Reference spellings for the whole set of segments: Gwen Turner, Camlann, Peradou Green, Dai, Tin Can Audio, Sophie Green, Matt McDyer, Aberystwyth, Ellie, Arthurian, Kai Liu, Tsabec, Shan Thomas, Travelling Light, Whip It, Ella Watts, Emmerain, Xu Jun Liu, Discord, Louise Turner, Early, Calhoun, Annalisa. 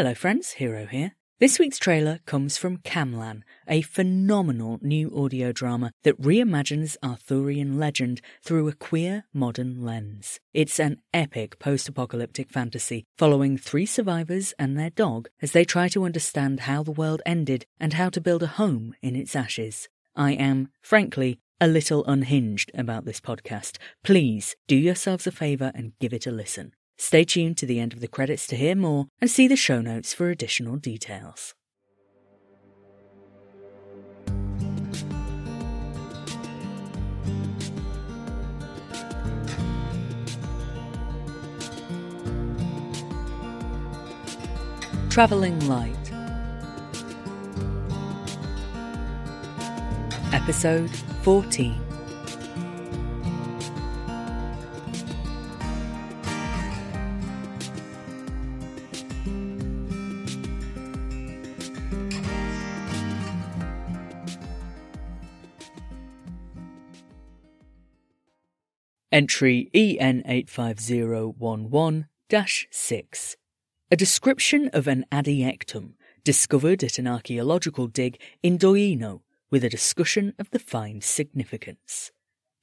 Hello friends, Hero here. This week's trailer comes from Camlann, a phenomenal new audio drama that reimagines Arthurian legend through a queer modern lens. It's an epic post-apocalyptic fantasy following three survivors and their dog as they try to understand how the world ended and how to build a home in its ashes. I am, frankly, a little unhinged about this podcast. Please do yourselves a favour and give it a listen. Stay tuned to the end of the credits to hear more and see the show notes for additional details. Travelling Light, Episode 14. Entry EN85011-6. A description of an adiectum discovered at an archaeological dig in Doino with a discussion of the find's significance.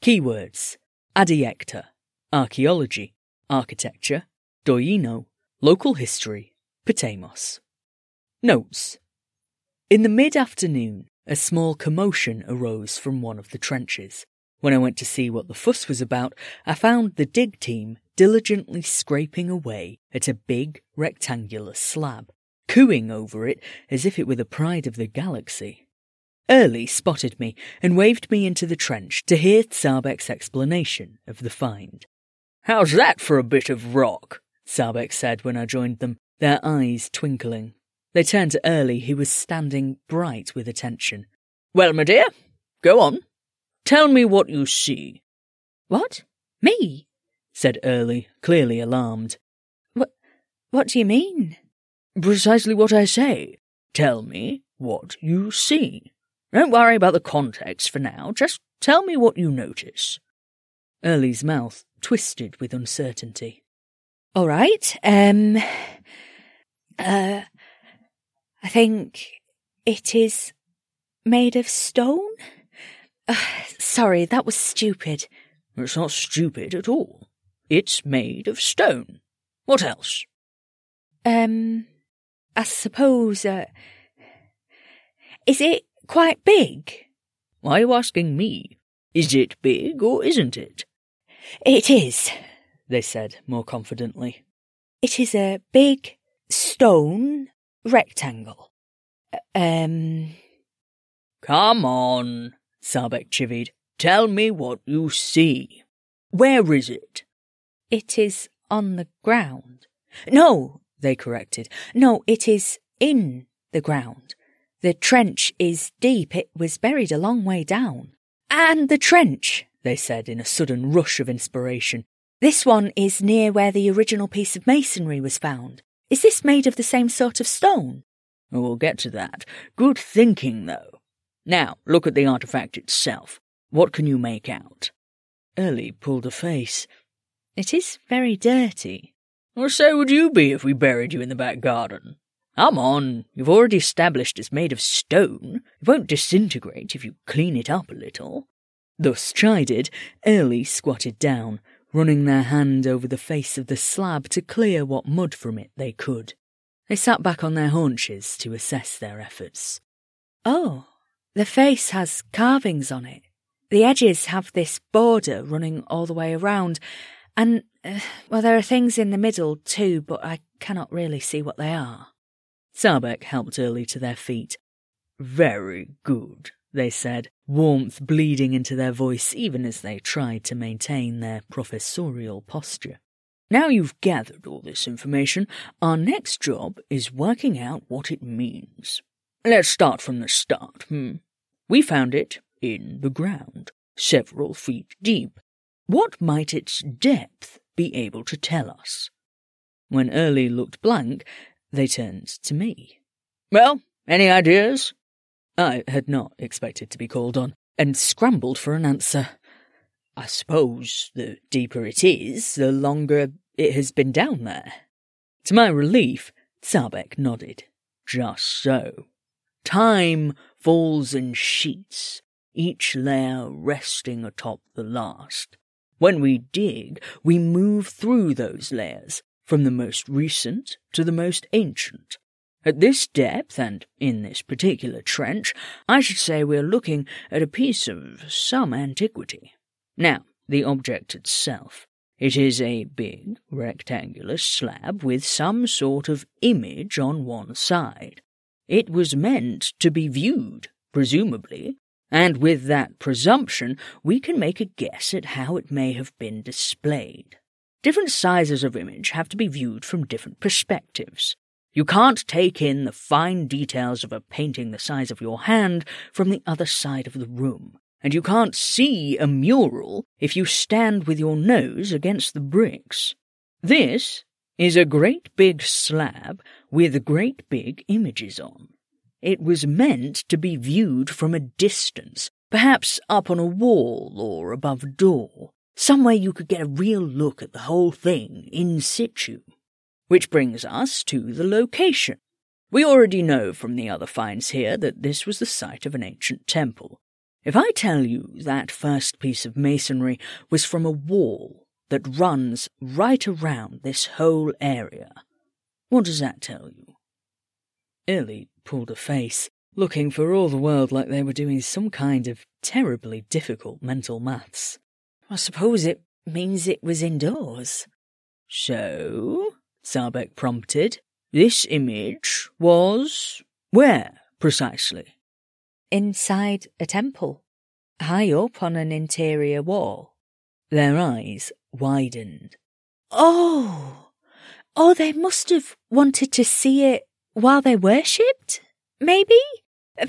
Keywords: adiecta, archaeology, architecture, Doino, local history, Potamos. Notes. In the mid-afternoon, a small commotion arose from one of the trenches. When I went to see what the fuss was about, I found the dig team diligently scraping away at a big rectangular slab, cooing over it as if it were the pride of the galaxy. Early spotted me and waved me into the trench to hear Tsabec's explanation of the find. "How's that for a bit of rock?" Tsabec said when I joined them, their eyes twinkling. They turned to Early, who was standing bright with attention. "Well, my dear, go on. Tell me what you see." "What? Me?" said Early, clearly alarmed. What do you mean?" "Precisely what I say. Tell me what you see. Don't worry about the context for now. Just tell me what you notice." Early's mouth twisted with uncertainty. "All right, I think it is made of stone? Sorry, that was stupid." "It's not stupid at all. It's made of stone. What else?" I suppose, is it quite big?" "Why are you asking me? Is it big or isn't it?" "It is," they said more confidently. "It is a big stone rectangle. "Come on," Tsabec chivied. "Tell me what you see. Where is it?" "It is on the ground." "No," they corrected. "No, it is in the ground. The trench is deep. It was buried a long way down." "And the trench," they said in a sudden rush of inspiration. "This one is near where the original piece of masonry was found. Is this made of the same sort of stone?" "We'll get to that. Good thinking, though. Now, look at the artifact itself. What can you make out?" Ellie pulled a face. "It is very dirty." "Or so would you be if we buried you in the back garden. Come on, you've already established it's made of stone. It won't disintegrate if you clean it up a little." Thus chided, Ellie squatted down, running their hand over the face of the slab to clear what mud from it they could. They sat back on their haunches to assess their efforts. "Oh. The face has carvings on it. The edges have this border running all the way around. And, well, there are things in the middle too, but I cannot really see what they are." Tsabec helped Early to their feet. "Very good," they said, warmth bleeding into their voice even as they tried to maintain their professorial posture. "Now you've gathered all this information, our next job is working out what it means. Let's start from the start. We found it in the ground, several feet deep. What might its depth be able to tell us?" When Early looked blank, they turned to me. "Well, any ideas?" I had not expected to be called on, and scrambled for an answer. "I suppose the deeper it is, the longer it has been down there." To my relief, Tsabec nodded. Just so. Time falls in sheets, each layer resting atop the last. When we dig, we move through those layers, from the most recent to the most ancient. At this depth, and in this particular trench, I should say we're looking at a piece of some antiquity. Now, the object itself. It is a big, rectangular slab with some sort of image on one side. It was meant to be viewed, presumably, and with that presumption we can make a guess at how it may have been displayed. Different sizes of image have to be viewed from different perspectives. You can't take in the fine details of a painting the size of your hand from the other side of the room. And you can't see a mural if you stand with your nose against the bricks. This is a great big slab with great big images on. It was meant to be viewed from a distance, perhaps up on a wall or above a door, somewhere you could get a real look at the whole thing in situ. Which brings us to the location. We already know from the other finds here that this was the site of an ancient temple. If I tell you that first piece of masonry was from a wall that runs right around this whole area, what does that tell you? Ellie pulled a face, looking for all the world like they were doing some kind of terribly difficult mental maths. I suppose it means it was indoors. So, Tsabec prompted, this image was where precisely? Inside a temple, high up on an interior wall. Their eyes widened. Oh, they must have wanted to see it while they worshipped, maybe?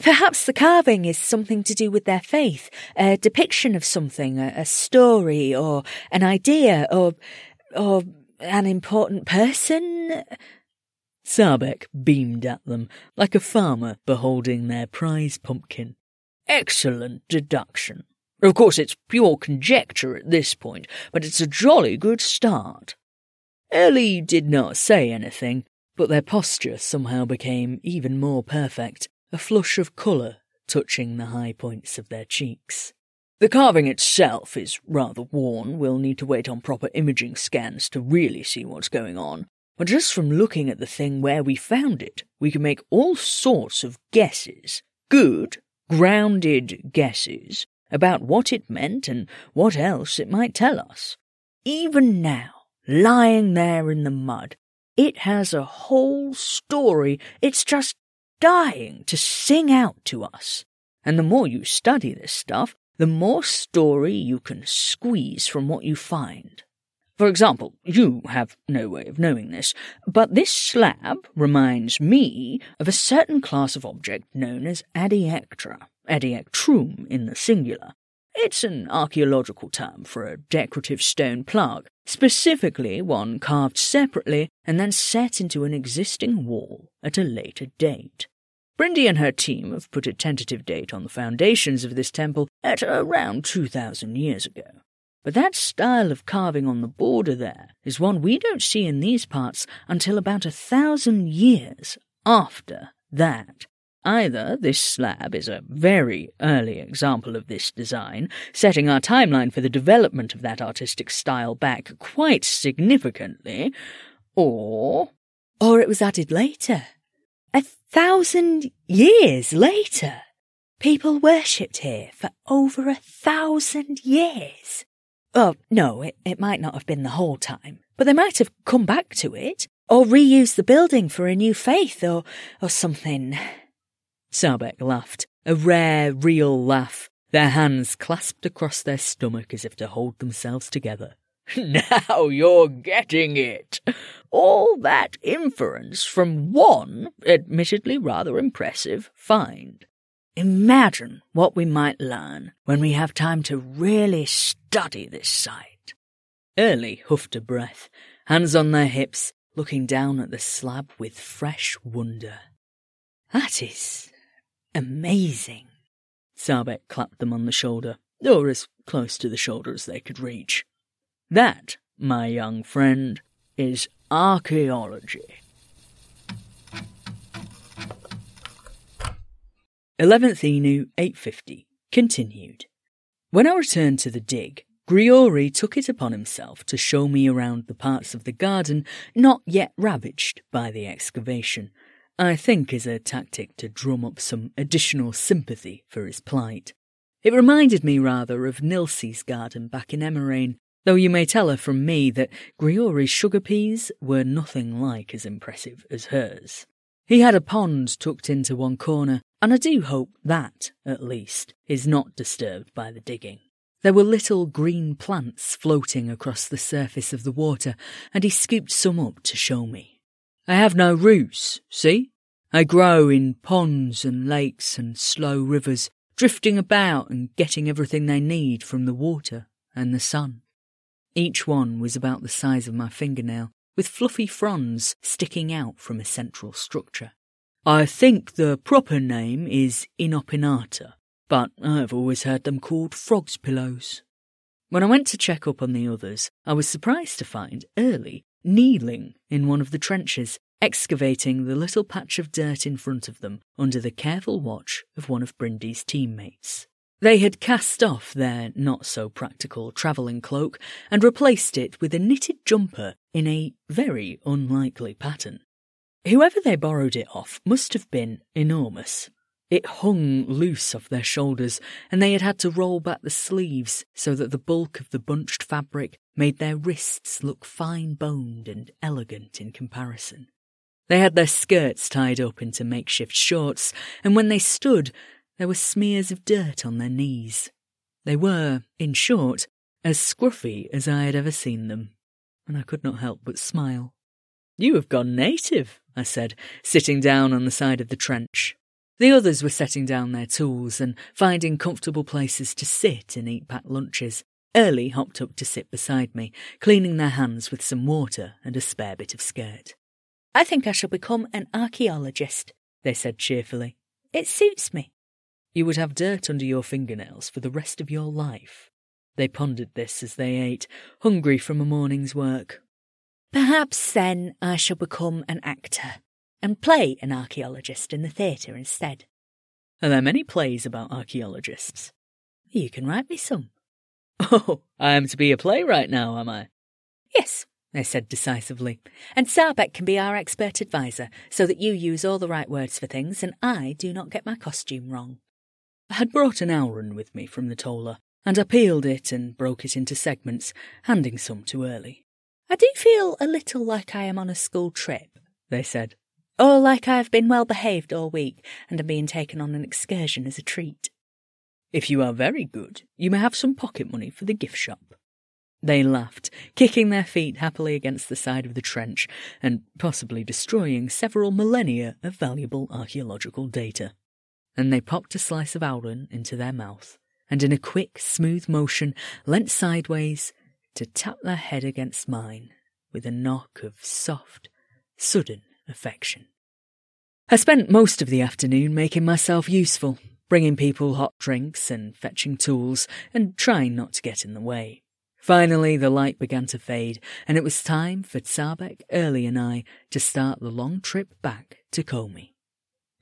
Perhaps the carving is something to do with their faith, a depiction of something, a story or an idea or an important person. Tsabec beamed at them, like a farmer beholding their prize pumpkin. Excellent deduction. Of course, it's pure conjecture at this point, but it's a jolly good start. Ellie did not say anything, but their posture somehow became even more perfect, a flush of colour touching the high points of their cheeks. The carving itself is rather worn. We'll need to wait on proper imaging scans to really see what's going on. But just from looking at the thing where we found it, we can make all sorts of guesses, good, grounded guesses, about what it meant and what else it might tell us. Even now, lying there in the mud, it has a whole story. It's just dying to sing out to us. And the more you study this stuff, the more story you can squeeze from what you find. For example, you have no way of knowing this, but this slab reminds me of a certain class of object known as adiectra, adiectrum in the singular. It's an archaeological term for a decorative stone plug, specifically one carved separately and then set into an existing wall at a later date. Brindy and her team have put a tentative date on the foundations of this temple at around 2,000 years ago. But that style of carving on the border there is one we don't see in these parts until about 1,000 years after that. Either this slab is a very early example of this design, setting our timeline for the development of that artistic style back quite significantly, or it was added later. 1,000 years later! People worshipped here for over 1,000 years. Oh, no, it might not have been the whole time, but they might have come back to it, or reused the building for a new faith, or something. Tsabec laughed, a rare, real laugh, their hands clasped across their stomach as if to hold themselves together. Now you're getting it! All that inference from one, admittedly rather impressive, find. Imagine what we might learn when we have time to really study this site. Early huffed a breath, hands on their hips, looking down at the slab with fresh wonder. That is amazing. Tsabec clapped them on the shoulder, or as close to the shoulder as they could reach. That, my young friend, is archaeology. 11th Enu, 850. Continued. When I returned to the dig, Griori took it upon himself to show me around the parts of the garden not yet ravaged by the excavation, I think as a tactic to drum up some additional sympathy for his plight. It reminded me rather of Nilsie's garden back in Emmerain, though you may tell her from me that Griori's sugar peas were nothing like as impressive as hers. He had a pond tucked into one corner, and I do hope that, at least, is not disturbed by the digging. There were little green plants floating across the surface of the water, and he scooped some up to show me. I have no roots, see? I grow in ponds and lakes and slow rivers, drifting about and getting everything they need from the water and the sun. Each one was about the size of my fingernail, with fluffy fronds sticking out from a central structure. I think the proper name is Inopinata, but I've always heard them called frog's pillows. When I went to check up on the others, I was surprised to find Early kneeling in one of the trenches, excavating the little patch of dirt in front of them under the careful watch of one of Brindy's teammates. They had cast off their not-so-practical travelling cloak and replaced it with a knitted jumper in a very unlikely pattern. Whoever they borrowed it off must have been enormous. It hung loose off their shoulders, and they had had to roll back the sleeves so that the bulk of the bunched fabric made their wrists look fine-boned and elegant in comparison. They had their skirts tied up into makeshift shorts, and when they stood, there were smears of dirt on their knees. They were, in short, as scruffy as I had ever seen them, and I could not help but smile. "You have gone native," I said, sitting down on the side of the trench. The others were setting down their tools and finding comfortable places to sit and eat packed lunches. Early hopped up to sit beside me, cleaning their hands with some water and a spare bit of skirt. "I think I shall become an archaeologist," they said cheerfully. "It suits me." "You would have dirt under your fingernails for the rest of your life." They pondered this as they ate, hungry from a morning's work. "Perhaps then I shall become an actor and play an archaeologist in the theatre instead." "Are there many plays about archaeologists?" "You can write me some." "Oh, I am to be a playwright now, am I?" "Yes," they said decisively, "and Tsabec can be our expert adviser so that you use all the right words for things and I do not get my costume wrong." I had brought an Auran with me from the toller, and I peeled it and broke it into segments, handing some to Early. "I do feel a little like I am on a school trip," they said, "or like I have been well behaved all week and am being taken on an excursion as a treat." "If you are very good, you may have some pocket money for the gift shop." They laughed, kicking their feet happily against the side of the trench and possibly destroying several millennia of valuable archaeological data. And they popped a slice of Auran into their mouth, and in a quick, smooth motion, leant sideways to tap their head against mine with a knock of soft, sudden affection. I spent most of the afternoon making myself useful, bringing people hot drinks and fetching tools, and trying not to get in the way. Finally, the light began to fade, and it was time for Tsabec, Early and I to start the long trip back to Comey.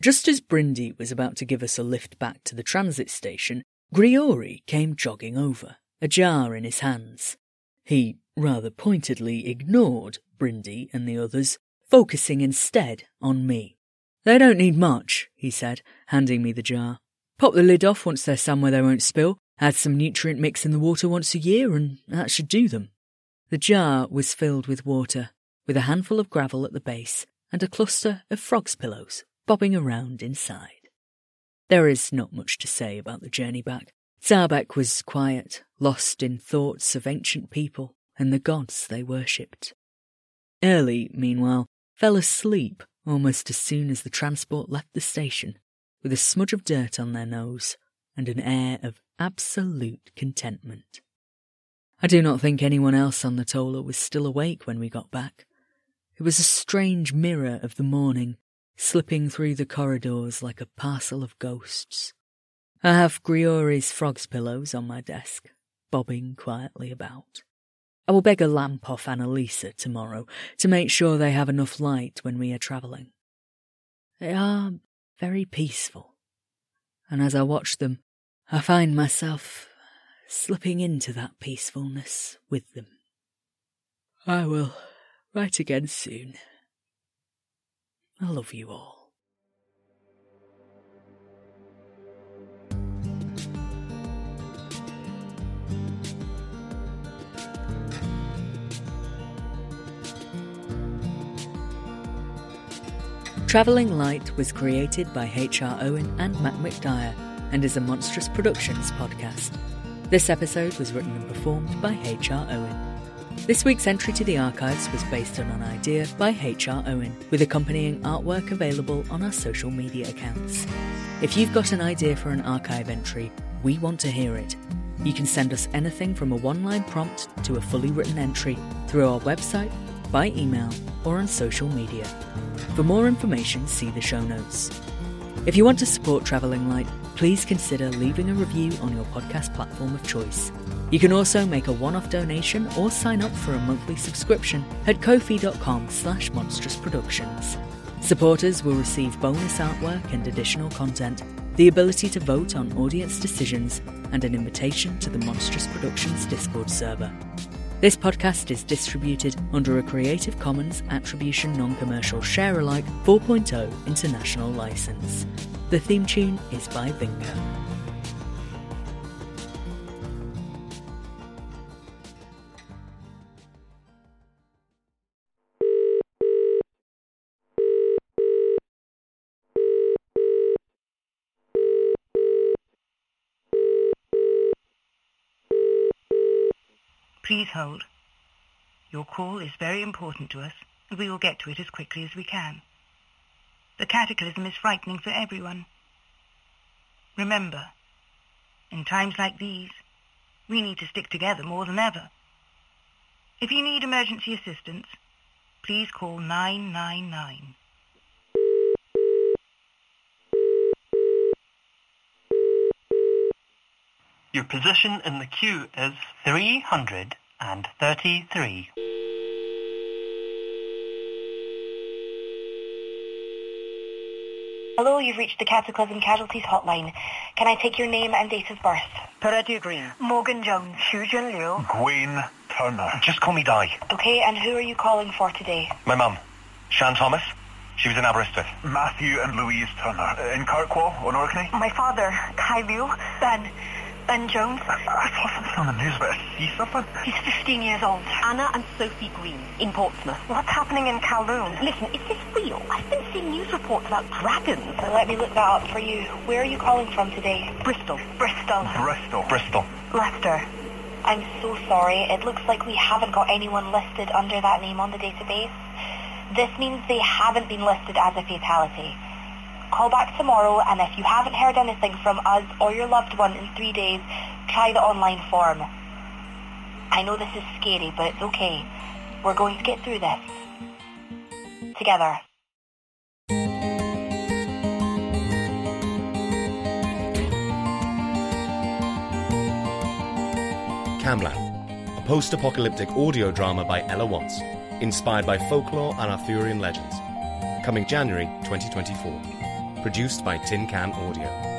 Just as Brindy was about to give us a lift back to the transit station, Griori came jogging over, a jar in his hands. He rather pointedly ignored Brindy and the others, focusing instead on me. "They don't need much," he said, handing me the jar. "Pop the lid off once they're somewhere they won't spill, add some nutrient mix in the water once a year, and that should do them." The jar was filled with water, with a handful of gravel at the base and a cluster of frog's pillows bobbing around inside. There is not much to say about the journey back. Tsabec was quiet, lost in thoughts of ancient people and the gods they worshipped. Early, meanwhile, fell asleep almost as soon as the transport left the station, with a smudge of dirt on their nose and an air of absolute contentment. I do not think anyone else on the toller was still awake when we got back. It was a strange mirror of the morning, slipping through the corridors like a parcel of ghosts. I have Griori's frog's pillows on my desk, bobbing quietly about. I will beg a lamp off Annalisa tomorrow to make sure they have enough light when we are travelling. They are very peaceful. and as I watch them, I find myself slipping into that peacefulness with them. I will write again soon. I love you all. Travelling Light was created by H.R. Owen and Matt McDyer and is a Monstrous Productions podcast. This episode was written and performed by H.R. Owen. This week's entry to the archives was based on an idea by H.R. Owen, with accompanying artwork available on our social media accounts. If you've got an idea for an archive entry, we want to hear it. You can send us anything from a one-line prompt to a fully written entry through our website, by email, or on social media. For more information, see the show notes. If you want to support Travelling Light, please consider leaving a review on your podcast platform of choice. You can also make a one-off donation or sign up for a monthly subscription at ko-fi.com/monstrous productions. Supporters will receive bonus artwork and additional content, the ability to vote on audience decisions, and an invitation to the Monstrous Productions Discord server. This podcast is distributed under a Creative Commons Attribution Non-Commercial Share-alike 4.0 international license. The theme tune is by Vinga. Please hold. Your call is very important to us, and we will get to it as quickly as we can. The cataclysm is frightening for everyone. Remember, in times like these, we need to stick together more than ever. If you need emergency assistance, please call 999. Your position in the queue is 333. Hello, you've reached the Cataclysm Casualties Hotline. Can I take your name and date of birth? Peradou Green. Morgan Jones. Xu Jun Liu. Gwen Turner. Just call me Dai. Okay, and who are you calling for today? My mum, Shan Thomas. She was in Aberystwyth. Matthew and Louise Turner. In Kirkwall, on Orkney. My father, Kai Liu. Ben Jones. I saw something on the news about a sea something. He's 15 years old. Anna and Sophie Green in Portsmouth. What's happening in Calhoun? Listen, is this real? I've been seeing news reports about dragons. Well, let me look that up for you. Where are you calling from today? Bristol. Leicester. I'm so sorry. It looks like we haven't got anyone listed under that name on the database. This means they haven't been listed as a fatality. Call back tomorrow, and if you haven't heard anything from us or your loved one in 3 days, try the online form. I know this is scary, but it's okay. We're going to get through this. Together. Camlann, a post-apocalyptic audio drama by Ella Watts, inspired by folklore and Arthurian legends. Coming January 2024. Produced by Tin Can Audio.